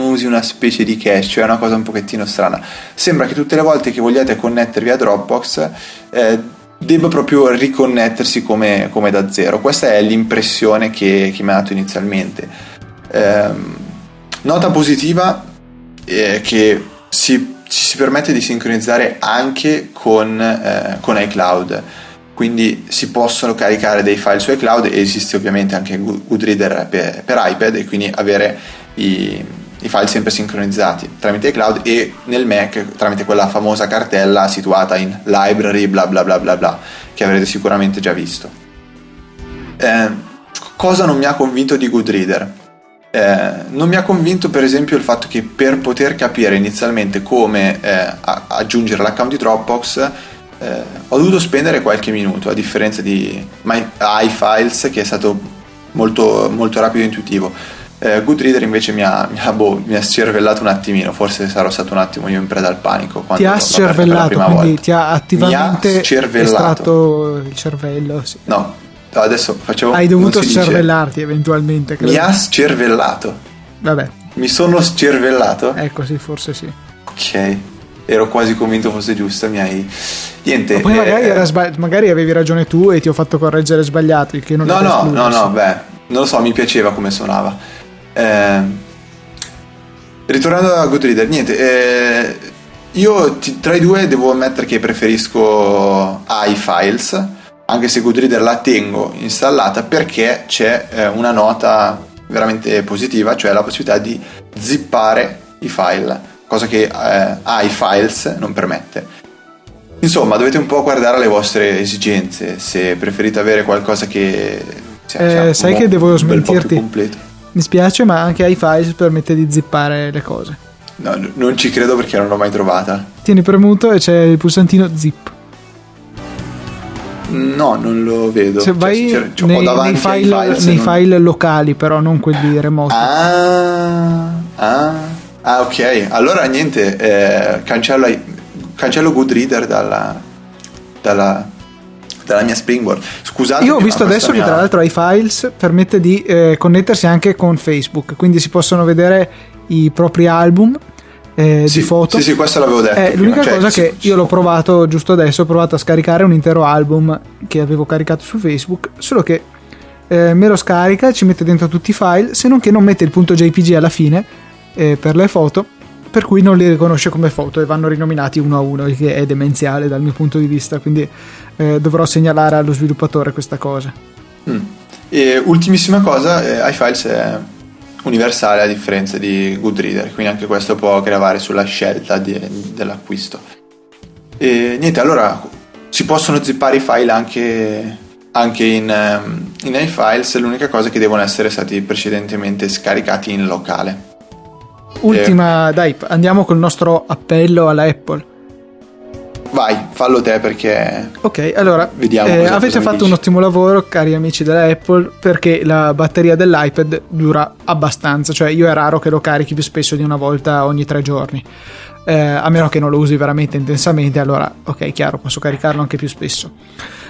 usi una specie di cache, cioè è una cosa un pochettino strana, sembra che tutte le volte che vogliate connettervi a Dropbox debba proprio riconnettersi come da zero. Questa è l'impressione che mi ha dato inizialmente. Nota positiva è che ci si permette di sincronizzare anche con iCloud, quindi si possono caricare dei file su iCloud, e esiste ovviamente anche GoodReader per iPad, e quindi avere i file sempre sincronizzati tramite iCloud e nel Mac tramite quella famosa cartella situata in library bla bla bla bla bla che avrete sicuramente già visto. Cosa non mi ha convinto di GoodReader? Non mi ha convinto per esempio il fatto che per poter capire inizialmente come aggiungere l'account di Dropbox ho dovuto spendere qualche minuto, a differenza di iFiles che è stato molto, molto rapido e intuitivo. GoodReader invece mi ha scervellato un attimino, forse sarò stato un attimo io in preda al panico. Ti ha scervellato, quindi ti ha attivamente estratto il cervello. Sì. No, adesso facevo. Hai dovuto scervellarti eventualmente. Credo. Mi ha scervellato. Vabbè. Mi sono scervellato? Ecco, sì, forse sì. Ok. Ero quasi convinto fosse giusta, niente. Ma poi magari avevi ragione tu e ti ho fatto correggere sbagliato, il che non No, beh, non lo so, mi piaceva come suonava. Ritornando a GoodReader, io tra i due devo ammettere che preferisco iFiles, anche se GoodReader la tengo installata perché c'è una nota veramente positiva, cioè la possibilità di zippare i file, cosa che iFiles non permette. Insomma, dovete un po' guardare alle vostre esigenze, se preferite avere qualcosa che sai che devo smentirti, mi spiace, ma anche iFiles permette di zippare le cose. No, non ci credo perché non l'ho mai trovata. Tieni premuto e c'è il pulsantino zip. No, non lo vedo. Se vai nei file locali, però non quelli remoti. Ah, ok, allora niente, cancello GoodReader dalla mia Springboard. Scusate. Io ho visto adesso che tra l'altro iFiles permette di connettersi anche con Facebook, quindi si possono vedere i propri album di foto. Sì, questo l'avevo detto. L'unica cosa che io l'ho provato giusto adesso, ho provato a scaricare un intero album che avevo caricato su Facebook, solo che me lo scarica, ci mette dentro tutti i file, se non che non mette il .jpg alla fine per le foto, per cui non li riconosce come foto e vanno rinominati uno a uno, che è demenziale dal mio punto di vista, quindi dovrò segnalare allo sviluppatore questa cosa. E ultimissima cosa, iFiles è universale a differenza di GoodReader, quindi anche questo può gravare sulla scelta dell'acquisto. E niente, allora si possono zippare i file anche in iFiles, l'unica cosa è che devono essere stati precedentemente scaricati in locale. Ultima, dai, andiamo col nostro appello alla Apple. Vai, fallo te perché... Ok, allora, vediamo avete fatto un ottimo lavoro, cari amici della Apple, perché la batteria dell'iPad dura abbastanza, cioè io è raro che lo carichi più spesso di una volta ogni 3 giorni, a meno che non lo usi veramente intensamente, allora ok, chiaro, posso caricarlo anche più spesso.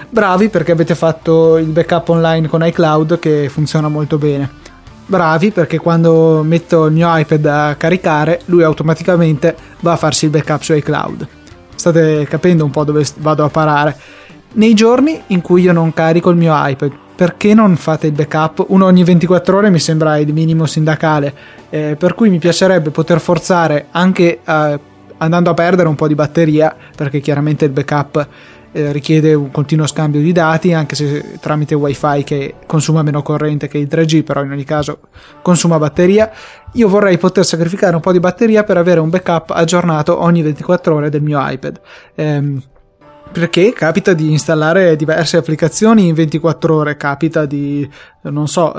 Bravi, perché avete fatto il backup online con iCloud che funziona molto bene. Bravi, perché quando metto il mio iPad a caricare, lui automaticamente va a farsi il backup su iCloud. State capendo un po' dove vado a parare. Nei giorni in cui io non carico il mio iPad, perché non fate il backup? Uno ogni 24 ore mi sembra il minimo sindacale, per cui mi piacerebbe poter forzare anche andando a perdere un po' di batteria, perché chiaramente il backup richiede un continuo scambio di dati, anche se tramite wifi, che consuma meno corrente che il 3G, però in ogni caso consuma batteria. Io vorrei poter sacrificare un po' di batteria per avere un backup aggiornato ogni 24 ore del mio iPad, perché capita di installare diverse applicazioni in 24 ore, capita di, non so,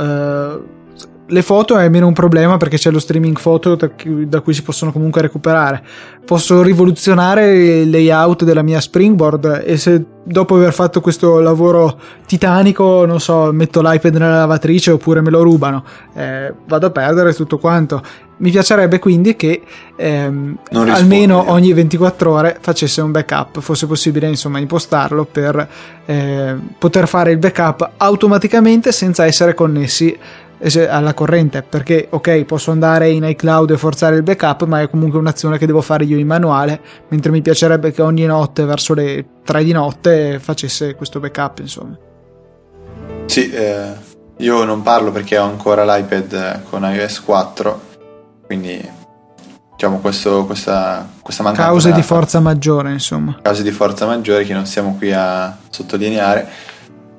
le foto è meno un problema perché c'è lo streaming foto da cui si possono comunque recuperare. Posso rivoluzionare il layout della mia Springboard, e se dopo aver fatto questo lavoro titanico, non so, metto l'iPad nella lavatrice oppure me lo rubano, vado a perdere tutto quanto. Mi piacerebbe quindi che almeno ogni 24 ore facesse un backup, fosse possibile insomma impostarlo per poter fare il backup automaticamente senza essere connessi alla corrente, perché ok, posso andare in iCloud e forzare il backup, ma è comunque un'azione che devo fare io in manuale, mentre mi piacerebbe che ogni notte verso le 3 di notte facesse questo backup, insomma. Sì, io non parlo perché ho ancora l'iPad con iOS 4, quindi diciamo questa mancanza, cause di forza maggiore, insomma, cause di forza maggiore che non siamo qui a sottolineare.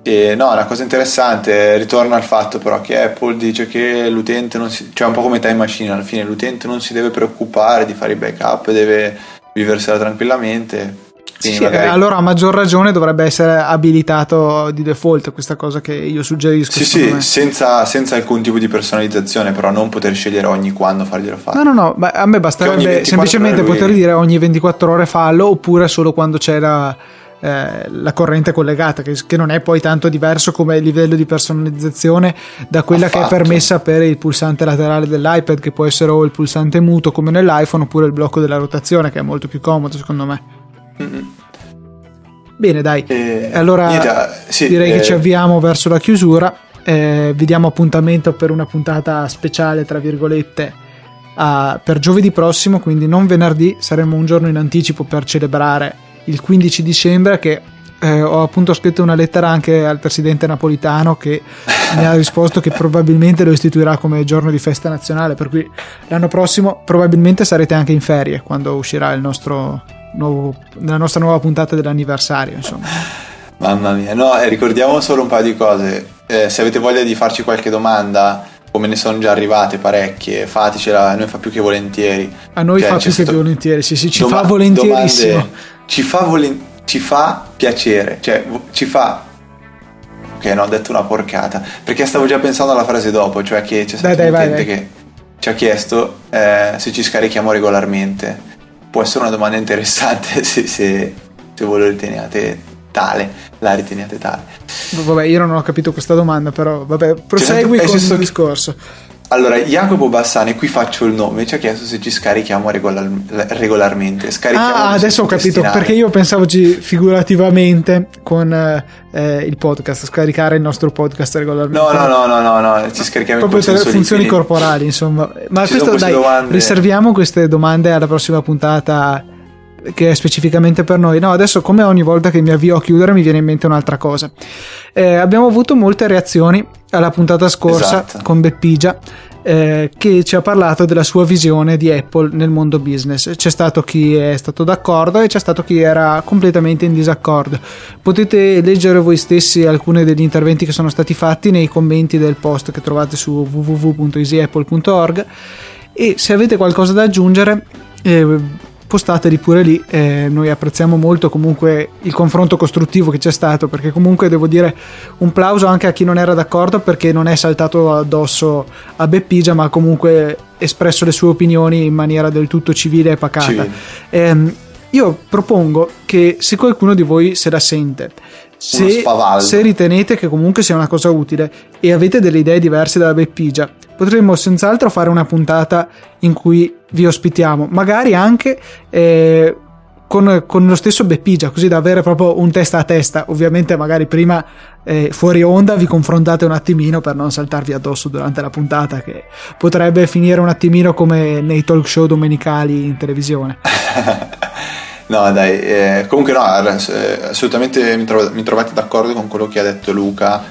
E no, una cosa interessante, ritorno al fatto però che Apple dice che l'utente non si, cioè un po' come Time Machine, alla fine l'utente non si deve preoccupare di fare i backup, deve viversela tranquillamente. Sì, magari... allora a maggior ragione dovrebbe essere abilitato di default, questa cosa che io suggerisco. Sì, senza alcun tipo di personalizzazione, però non poter scegliere ogni quando farglielo fare. No, ma a me basterebbe semplicemente poter dire ogni 24 ore fallo, oppure solo quando c'è la corrente collegata, che non è poi tanto diverso come livello di personalizzazione da quella che è permessa per il pulsante laterale dell'iPad, che può essere o il pulsante muto come nell'iPhone, oppure il blocco della rotazione, che è molto più comodo secondo me. Mm-hmm. Bene, dai, allora direi che ci avviamo verso la chiusura. Vi diamo appuntamento per una puntata speciale tra virgolette per giovedì prossimo, quindi non venerdì, saremo un giorno in anticipo per celebrare il 15 dicembre, che ho appunto scritto una lettera anche al presidente Napolitano, che mi ha risposto che probabilmente lo istituirà come giorno di festa nazionale, per cui l'anno prossimo probabilmente sarete anche in ferie quando uscirà il nostro la nostra nuova puntata dell'anniversario, insomma. Mamma mia, no, ricordiamo solo un paio di cose. Se avete voglia di farci qualche domanda, come ne sono già arrivate parecchie, faticela, a noi fa più che volentieri. A noi fa più che volentieri, sì, ci fa volentierissimo. Domande, ci fa piacere, cioè ci fa... Ok, no, ho detto una porcata, perché stavo già pensando alla frase dopo, cioè che c'è stato un utente che ci ha chiesto se ci scarichiamo regolarmente. Può essere una domanda interessante se voi lo riteniate tale, la riteniate tale. Vabbè, io non ho capito questa domanda, però vabbè, prosegui con il discorso. Allora, Jacopo Bassani, qui faccio il nome, ci ha chiesto se ci scarichiamo regolarmente. Scarichiamo. Ah, adesso ho capito, perché io pensavo figurativamente con il podcast, scaricare il nostro podcast regolarmente. No, ci scarichiamo proprio per funzioni corporali, insomma. Ma questo, dai, riserviamo queste domande alla prossima puntata, che è specificamente per noi. No, adesso, come ogni volta che mi avvio a chiudere, mi viene in mente un'altra cosa. Abbiamo avuto molte reazioni alla puntata scorsa, esatto, con Beppigia, che ci ha parlato della sua visione di Apple nel mondo business. C'è stato chi è stato d'accordo e c'è stato chi era completamente in disaccordo. Potete leggere voi stessi alcuni degli interventi che sono stati fatti nei commenti del post che trovate su www.easyapple.org, e se avete qualcosa da aggiungere postateli pure lì. Noi apprezziamo molto comunque il confronto costruttivo che c'è stato, perché comunque devo dire un plauso anche a chi non era d'accordo, perché non è saltato addosso a Beppigia, ma comunque espresso le sue opinioni in maniera del tutto civile e pacata. Io propongo che, se qualcuno di voi se la sente, se ritenete che comunque sia una cosa utile e avete delle idee diverse dalla Beppigia, potremmo senz'altro fare una puntata in cui vi ospitiamo, magari anche con lo stesso Beppigia, così da avere proprio un testa a testa. Ovviamente magari prima fuori onda vi confrontate un attimino per non saltarvi addosso durante la puntata, che potrebbe finire un attimino come nei talk show domenicali in televisione. No, dai, comunque no, assolutamente mi trovate d'accordo con quello che ha detto Luca.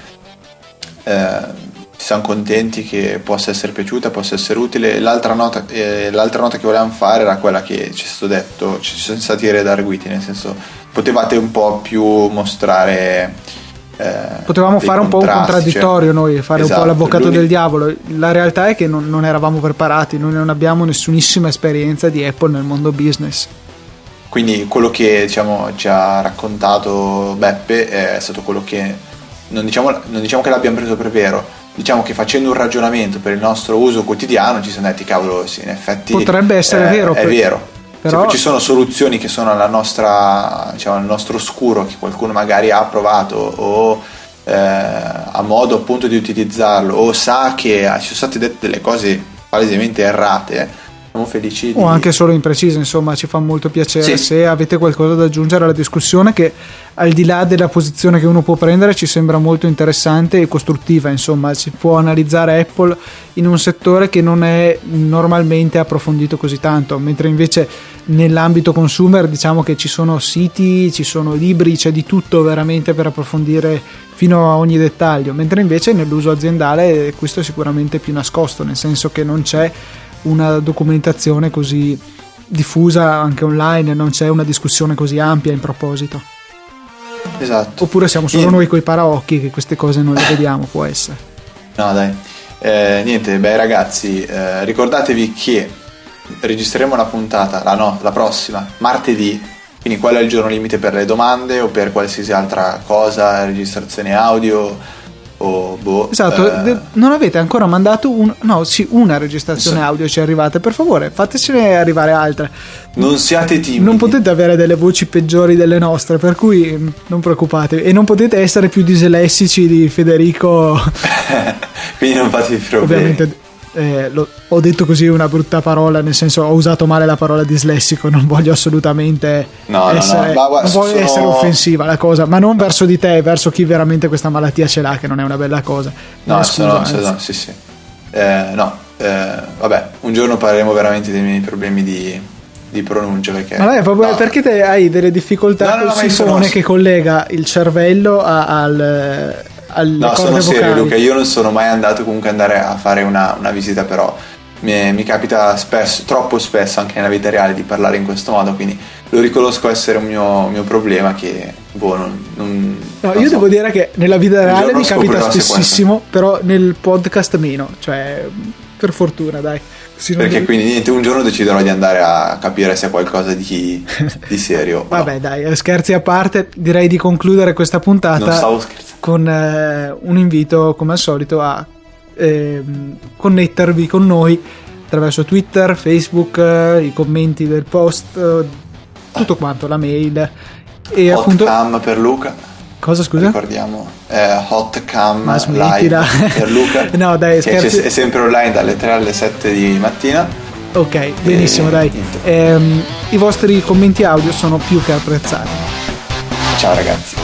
Siamo contenti che possa essere piaciuta, possa essere utile. L'altra nota che volevamo fare era quella che ci è stato detto, ci sono stati i redarguiti, nel senso potevate un po' più mostrare. Potevamo fare un po' un contraddittorio, cioè, noi fare un po' l'avvocato del diavolo. La realtà è che non eravamo preparati, noi non abbiamo nessunissima esperienza di Apple nel mondo business. Quindi quello che, diciamo, ci ha raccontato Beppe è stato quello che non diciamo che l'abbiamo preso per vero, diciamo che facendo un ragionamento per il nostro uso quotidiano ci siamo detti cavolo, sì, in effetti potrebbe essere vero, è vero, però cioè, ci sono soluzioni che sono alla nostra, diciamo, al nostro oscuro, che qualcuno magari ha provato o ha modo appunto di utilizzarlo o sa che ci sono state dette delle cose palesemente errate. Siamo felici o anche solo imprecise, insomma ci fa molto piacere, sì. Se avete qualcosa da aggiungere alla discussione, che al di là della posizione che uno può prendere ci sembra molto interessante e costruttiva, insomma si può analizzare Apple in un settore che non è normalmente approfondito così tanto, mentre invece nell'ambito consumer diciamo che ci sono siti, ci sono libri, c'è di tutto veramente per approfondire fino a ogni dettaglio, mentre invece nell'uso aziendale questo è sicuramente più nascosto, nel senso che non c'è una documentazione così diffusa anche online, non c'è una discussione così ampia in proposito. Esatto. Oppure siamo solo noi coi paraocchi che queste cose non le vediamo, può essere. No dai, niente, beh ragazzi, ricordatevi che registreremo la puntata la prossima martedì, quindi quello è il giorno limite per le domande o per qualsiasi altra cosa, registrazione audio. Esatto, non avete ancora mandato una registrazione audio ci è arrivata, per favore fatecene arrivare altre, non siate timidi, non potete avere delle voci peggiori delle nostre, per cui non preoccupatevi e non potete essere più dislessici di Federico quindi non fatevi problemi, ovviamente ho detto così una brutta parola, nel senso ho usato male la parola dislessico, non voglio assolutamente essere offensiva la cosa, ma non verso di te, verso chi veramente questa malattia ce l'ha, che non è una bella cosa. Vabbè, un giorno parleremo veramente dei miei problemi di pronuncia, perché perché te hai delle difficoltà col sifone che collega il cervello alle corde vocali. Serio Luca, io non sono mai andato comunque a fare una visita, però mi capita spesso, troppo spesso anche nella vita reale, di parlare in questo modo, quindi lo riconosco essere un mio problema che devo dire che nella vita reale mi capita spessissimo, però nel podcast meno, cioè per fortuna dai. Quindi niente, un giorno deciderò di andare a capire se è qualcosa di serio. Vabbè no. Dai, scherzi a parte, direi di concludere questa puntata con un invito come al solito a connettervi con noi attraverso Twitter, Facebook, i commenti del post, tutto quanto, la mail e hot appunto cam per Luca. Cosa scusa? Ricordiamo hot cam live per Luca. No dai, scherzi. È sempre online dalle 3 alle 7 di mattina. Ok, benissimo dai. I vostri commenti audio sono più che apprezzati. Ciao ragazzi.